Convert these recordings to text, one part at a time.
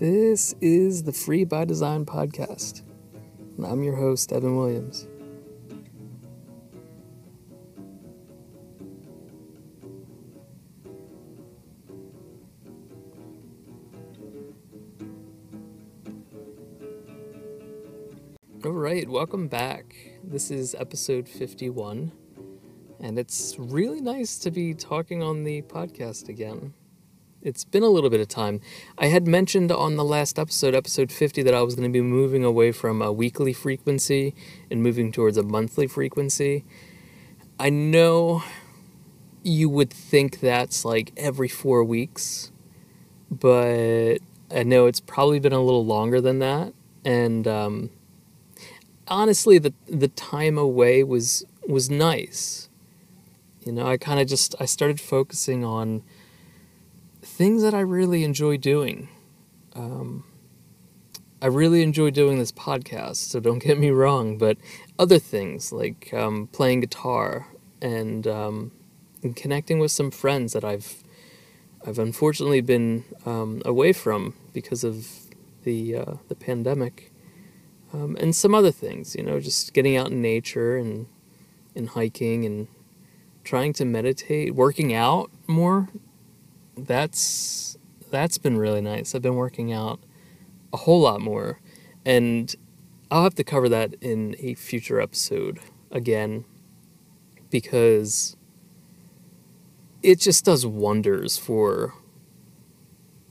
This is the Free by Design podcast, and I'm your host, Evan Williams. All right, welcome back. This is episode 51, and it's really nice to be talking on the podcast again. It's been a little bit of time. I had mentioned on the last episode, episode 50, that I was going to be moving away from a weekly frequency and moving towards a monthly frequency. I know you would think that's like every 4 weeks, but I know it's probably been a little longer than that, and honestly, the time away was nice. You know, I started focusing on things that I really enjoy doing. I really enjoy doing this podcast, so don't get me wrong, but other things like playing guitar and connecting with some friends that I've unfortunately been away from because of the pandemic. And some other things, you know, just getting out in nature and hiking and trying to meditate, working out more. That's been really nice. I've been working out a whole lot more, and I'll have to cover that in a future episode again, because it just does wonders for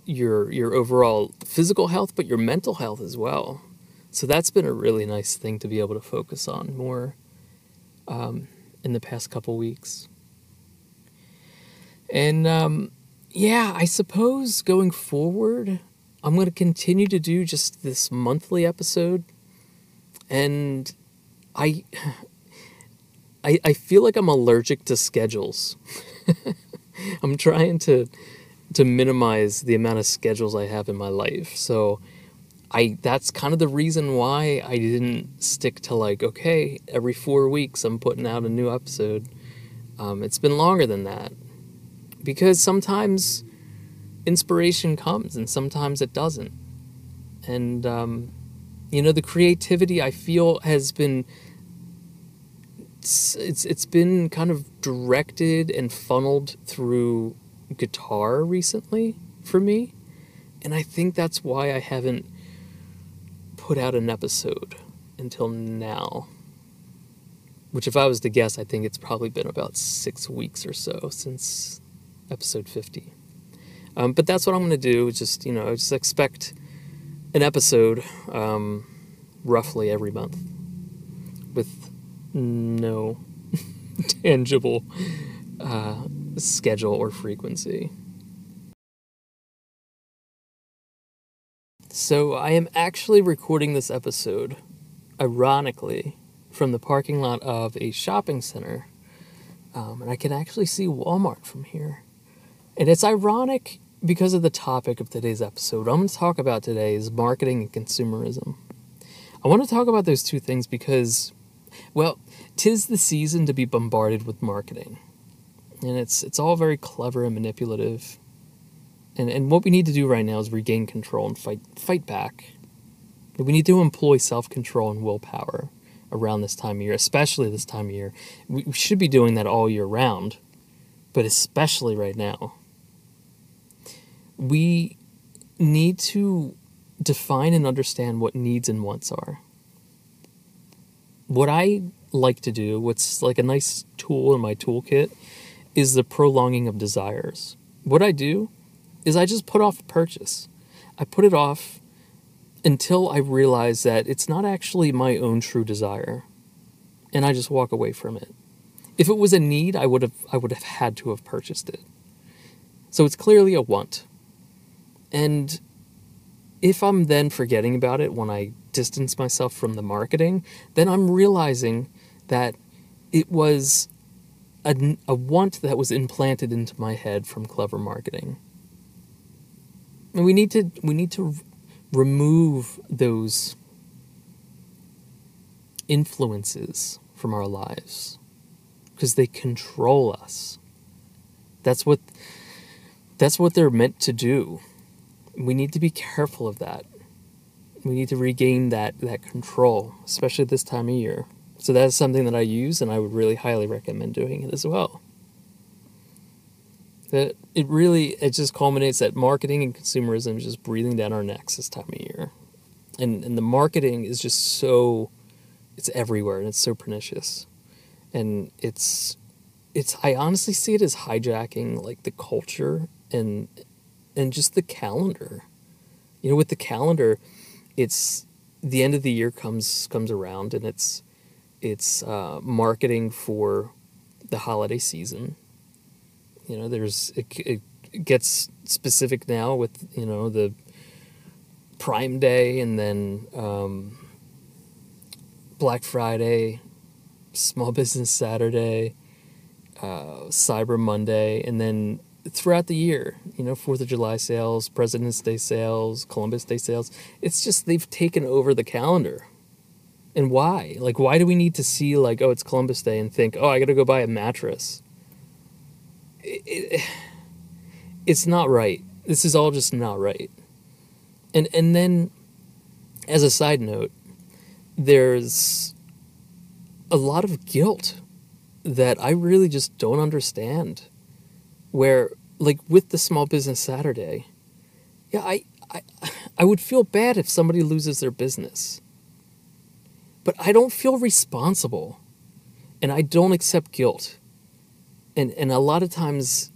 your overall physical health, but your mental health as well. So that's been a really nice thing to be able to focus on more in the past couple weeks. And I suppose going forward, I'm going to continue to do just this monthly episode. And I feel like I'm allergic to schedules. I'm trying to minimize the amount of schedules I have in my life. So that's kind of the reason why I didn't stick to every 4 weeks I'm putting out a new episode. It's been longer than that, because sometimes inspiration comes and sometimes it doesn't. And, the creativity I feel has been, it's been kind of directed and funneled through guitar recently for me. And I think that's why I haven't put out an episode until now, which, if I was to guess, I think it's probably been about 6 weeks or so since episode 50. But that's what I'm going to do. Just, just expect an episode roughly every month with no tangible schedule or frequency. So I am actually recording this episode, ironically, from the parking lot of a shopping center, and I can actually see Walmart from here. And it's ironic because of the topic of today's episode. What I'm going to talk about today is marketing and consumerism. I want to talk about those two things because, well, 'tis the season to be bombarded with marketing, and it's all very clever and manipulative. And what we need to do right now is regain control and fight back. We need to employ self-control and willpower around this time of year, especially this time of year. We should be doing that all year round, but especially right now. We need to define and understand what needs and wants are. What I like to do, what's like a nice tool in my toolkit, is the prolonging of desires. What I do is I just put off a purchase. I put it off until I realize that it's not actually my own true desire, and I just walk away from it. If it was a need, I would have had to have purchased it. So it's clearly a want. And if I'm then forgetting about it when I distance myself from the marketing, then I'm realizing that it was a want that was implanted into my head from clever marketing. And we need to remove those influences from our lives, because they control us. That's what they're meant to do. We need to be careful of that. We need to regain that control, especially this time of year. So that's something that I use, and I would really highly recommend doing it as well. It just culminates that marketing and consumerism is just breathing down our necks this time of year. And the marketing is just so, it's everywhere, and it's so pernicious. And I honestly see it as hijacking, like, the culture and just the calendar. You know, with the calendar, it's the end of the year comes around, and it's marketing for the holiday season. You know, it gets specific now with, you know, the Prime Day, and then Black Friday, Small Business Saturday, Cyber Monday, and then throughout the year, you know, 4th of July sales, President's Day sales, Columbus Day sales. It's just, they've taken over the calendar. And why? Like, why do we need to see, like, oh, it's Columbus Day, and think, oh, I gotta go buy a mattress? It's not right. This is all just not right. And then, as a side note, there's a lot of guilt that I really just don't understand. Where, like, with the Small Business Saturday, yeah, I would feel bad if somebody loses their business. But I don't feel responsible, and I don't accept guilt. And a lot of times,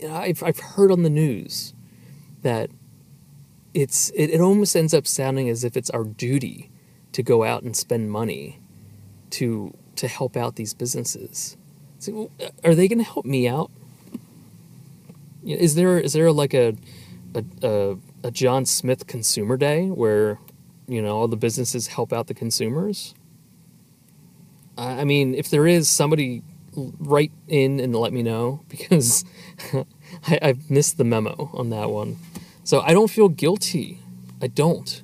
you know, I've heard on the news that it almost ends up sounding as if it's our duty to go out and spend money to help out these businesses. It's like, well, are they going to help me out? Is there like a John Smith Consumer Day where, you know, all the businesses help out the consumers? I mean, if there is, somebody write in and let me know, because I've missed the memo on that one. So I don't feel guilty. I don't.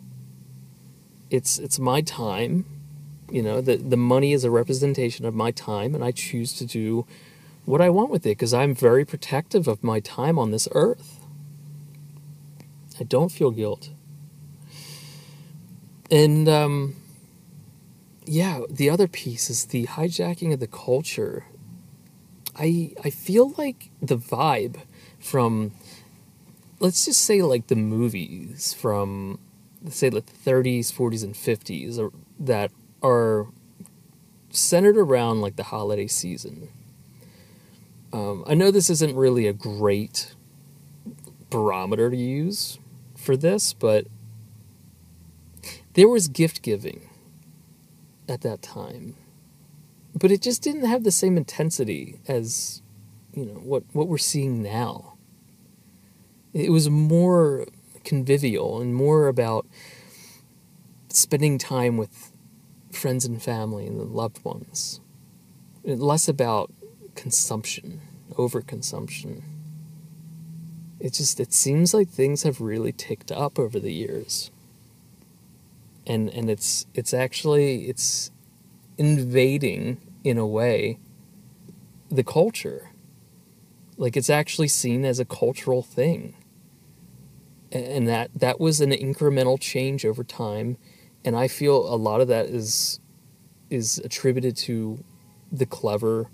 It's my time. You know, the money is a representation of my time, and I choose to do what I want with it, because I'm very protective of my time on this earth. I don't feel guilt. And, yeah, the other piece is the hijacking of the culture. I feel like the vibe from, let's just say, like, the movies from, let's say, like, the 30s, 40s, and 50s that are centered around, like, the holiday season. I know this isn't really a great barometer to use for this, but there was gift giving at that time. But it just didn't have the same intensity as, you know, what we're seeing now. It was more convivial and more about spending time with friends and family and the loved ones. And less about consumption, overconsumption. It seems like things have really ticked up over the years, and it's actually invading, in a way, the culture. Like, it's actually seen as a cultural thing, and that was an incremental change over time, and I feel a lot of that is attributed to the clever,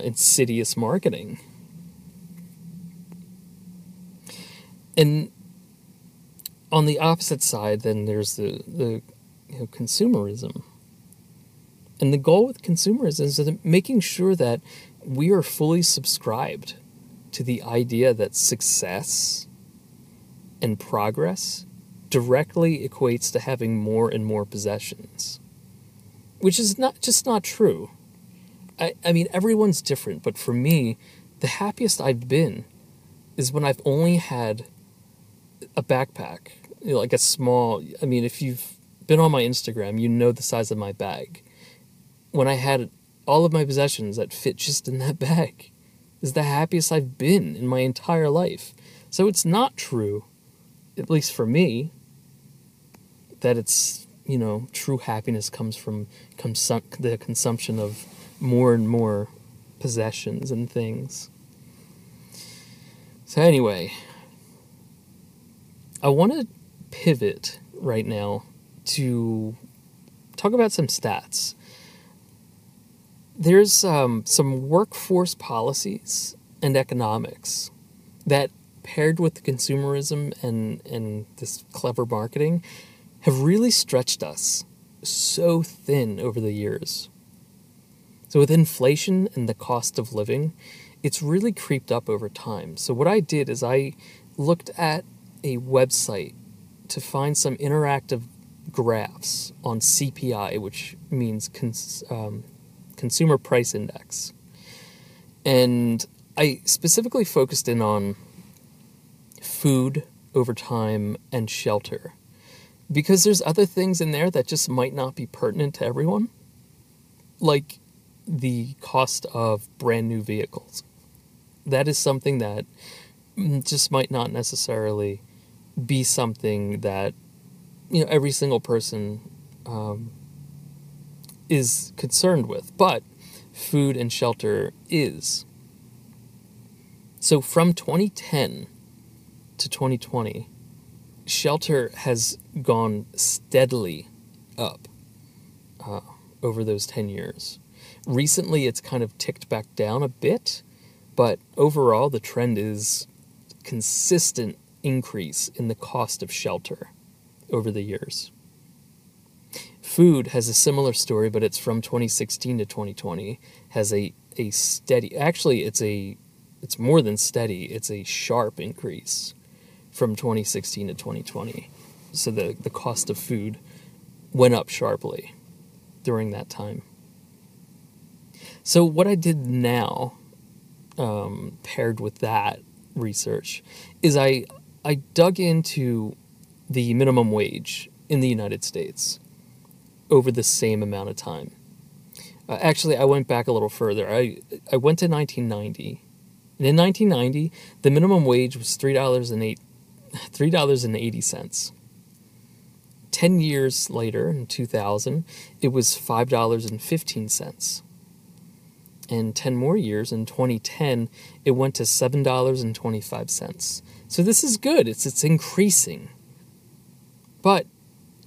insidious marketing. And on the opposite side, then there's the you know, consumerism. And the goal with consumerism is that making sure that we are fully subscribed to the idea that success and progress directly equates to having more and more possessions, which is not true. I mean, everyone's different, but for me, the happiest I've been is when I've only had a backpack, you know, like a small, I mean, if you've been on my Instagram, you know the size of my bag. When I had all of my possessions that fit just in that bag is the happiest I've been in my entire life. So it's not true, at least for me, that it's, you know, true happiness comes from the consumption of more and more possessions and things. So anyway, I want to pivot right now to talk about some stats. There's some workforce policies and economics that, paired with the consumerism and this clever marketing, have really stretched us so thin over the years. So with inflation and the cost of living, it's really creeped up over time. So what I did is I looked at a website to find some interactive graphs on CPI, which means Consumer Price Index. And I specifically focused in on food over time and shelter, because there's other things in there that just might not be pertinent to everyone, like the cost of brand new vehicles. That is something that just might not necessarily be something that, you know, every single person is concerned with, but food and shelter is. So from 2010 to 2020, shelter has gone steadily up over those 10 years. Recently, it's kind of ticked back down a bit, but overall, the trend is consistent increase in the cost of shelter over the years. Food has a similar story, but it's from 2016 to 2020, has a steady, actually it's more than steady, it's a sharp increase from 2016 to 2020. So the cost of food went up sharply during that time. So what I did now, paired with that research, is I dug into the minimum wage in the United States over the same amount of time. Actually, I went back a little further. I went to 1990. And in 1990, the minimum wage was $3.80. 10 years later, in 2000, it was $5.15. And 10 more years, in 2010, it went to $7.25. So this is good. It's increasing. But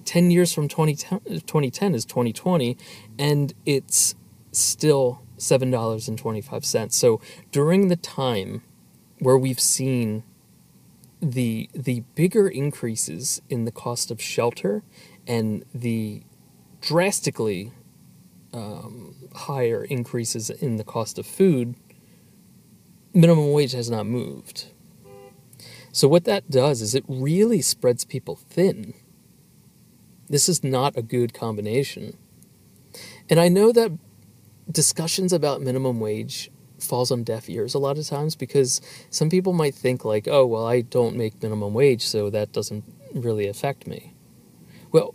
10 years from 2010 is 2020, and it's still $7.25. So during the time where we've seen the bigger increases in the cost of shelter and the drastically higher increases in the cost of food, minimum wage has not moved. So what that does is it really spreads people thin. This is not a good combination. And I know that discussions about minimum wage falls on deaf ears a lot of times, because some people might think like, oh, well, I don't make minimum wage, so that doesn't really affect me. Well,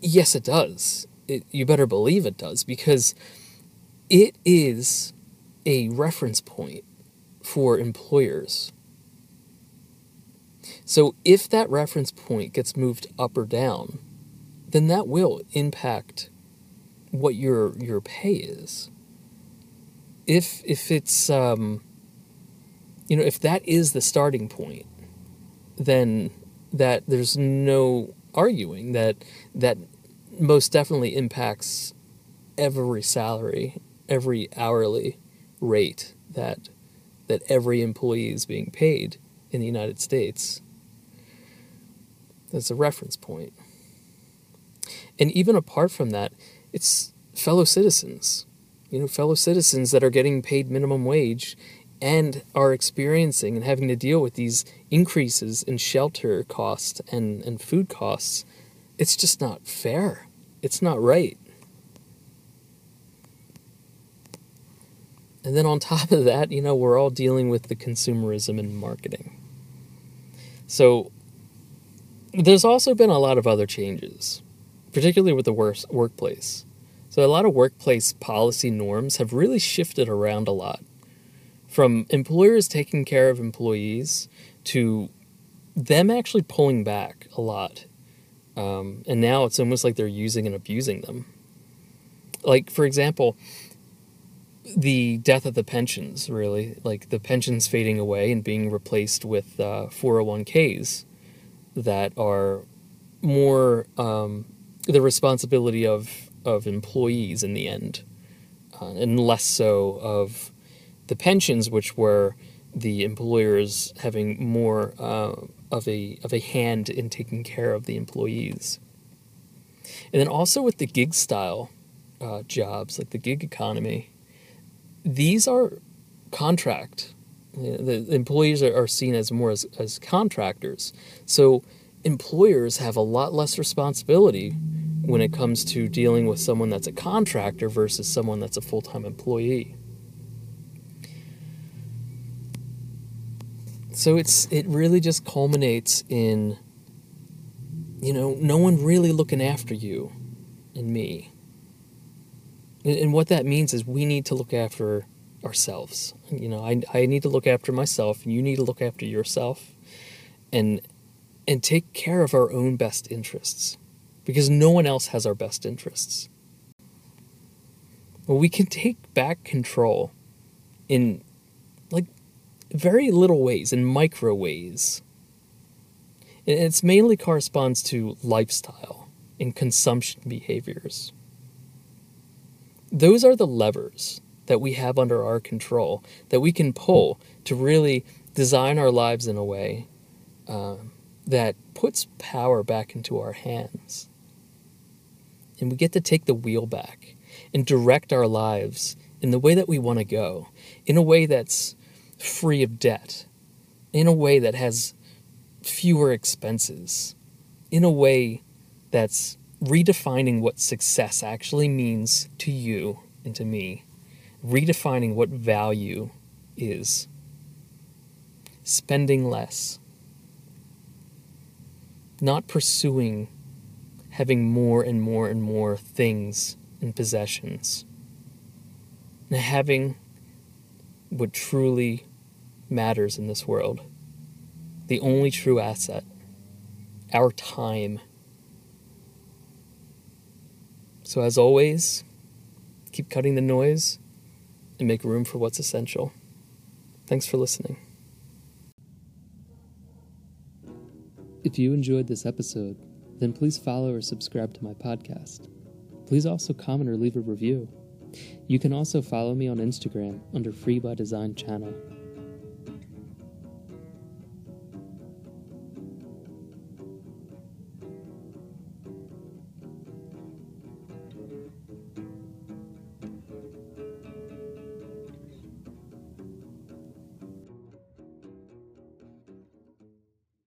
yes, it does. You better believe it does, because it is a reference point for employers. So if that reference point gets moved up or down, then that will impact what your pay is. If it's, if that is the starting point, then that there's no arguing that most definitely impacts every salary, every hourly rate that every employee is being paid in the United States. That's a reference point. And even apart from that, it's fellow citizens, fellow citizens that are getting paid minimum wage and are experiencing and having to deal with these increases in shelter costs and food costs. It's just not fair. It's not right. And then on top of that, we're all dealing with the consumerism and marketing. So there's also been a lot of other changes, particularly with the workplace. So a lot of workplace policy norms have really shifted around a lot, from employers taking care of employees to them actually pulling back a lot. And now it's almost like they're using and abusing them. Like, for example, the death of the pensions, really, like the pensions fading away and being replaced with 401ks that are more the responsibility of employees in the end, and less so of the pensions, which were the employers having more of a hand in taking care of the employees. And then also with the gig style jobs, like the gig economy, these are contract. The employees are seen as more as contractors. So employers have a lot less responsibility when it comes to dealing with someone that's a contractor versus someone that's a full-time employee. So it really just culminates in, you know, no one really looking after you and me. And what that means is we need to look after ourselves. You know, I need to look after myself, and you need to look after yourself, and take care of our own best interests, because no one else has our best interests. Well, we can take back control in, like, very little ways, in micro ways. And it's mainly corresponds to lifestyle and consumption behaviors. Those are the levers that we have under our control that we can pull to really design our lives in a way that puts power back into our hands. And we get to take the wheel back and direct our lives in the way that we want to go, in a way that's free of debt, in a way that has fewer expenses, in a way that's redefining what success actually means to you and to me, redefining what value is, spending less, not pursuing having more and more and more things and possessions, and having what truly matters in this world, the only true asset, our time. So as always, keep cutting the noise and make room for what's essential. Thanks for listening. If you enjoyed this episode, then please follow or subscribe to my podcast. Please also comment or leave a review. You can also follow me on Instagram under Free by Design channel.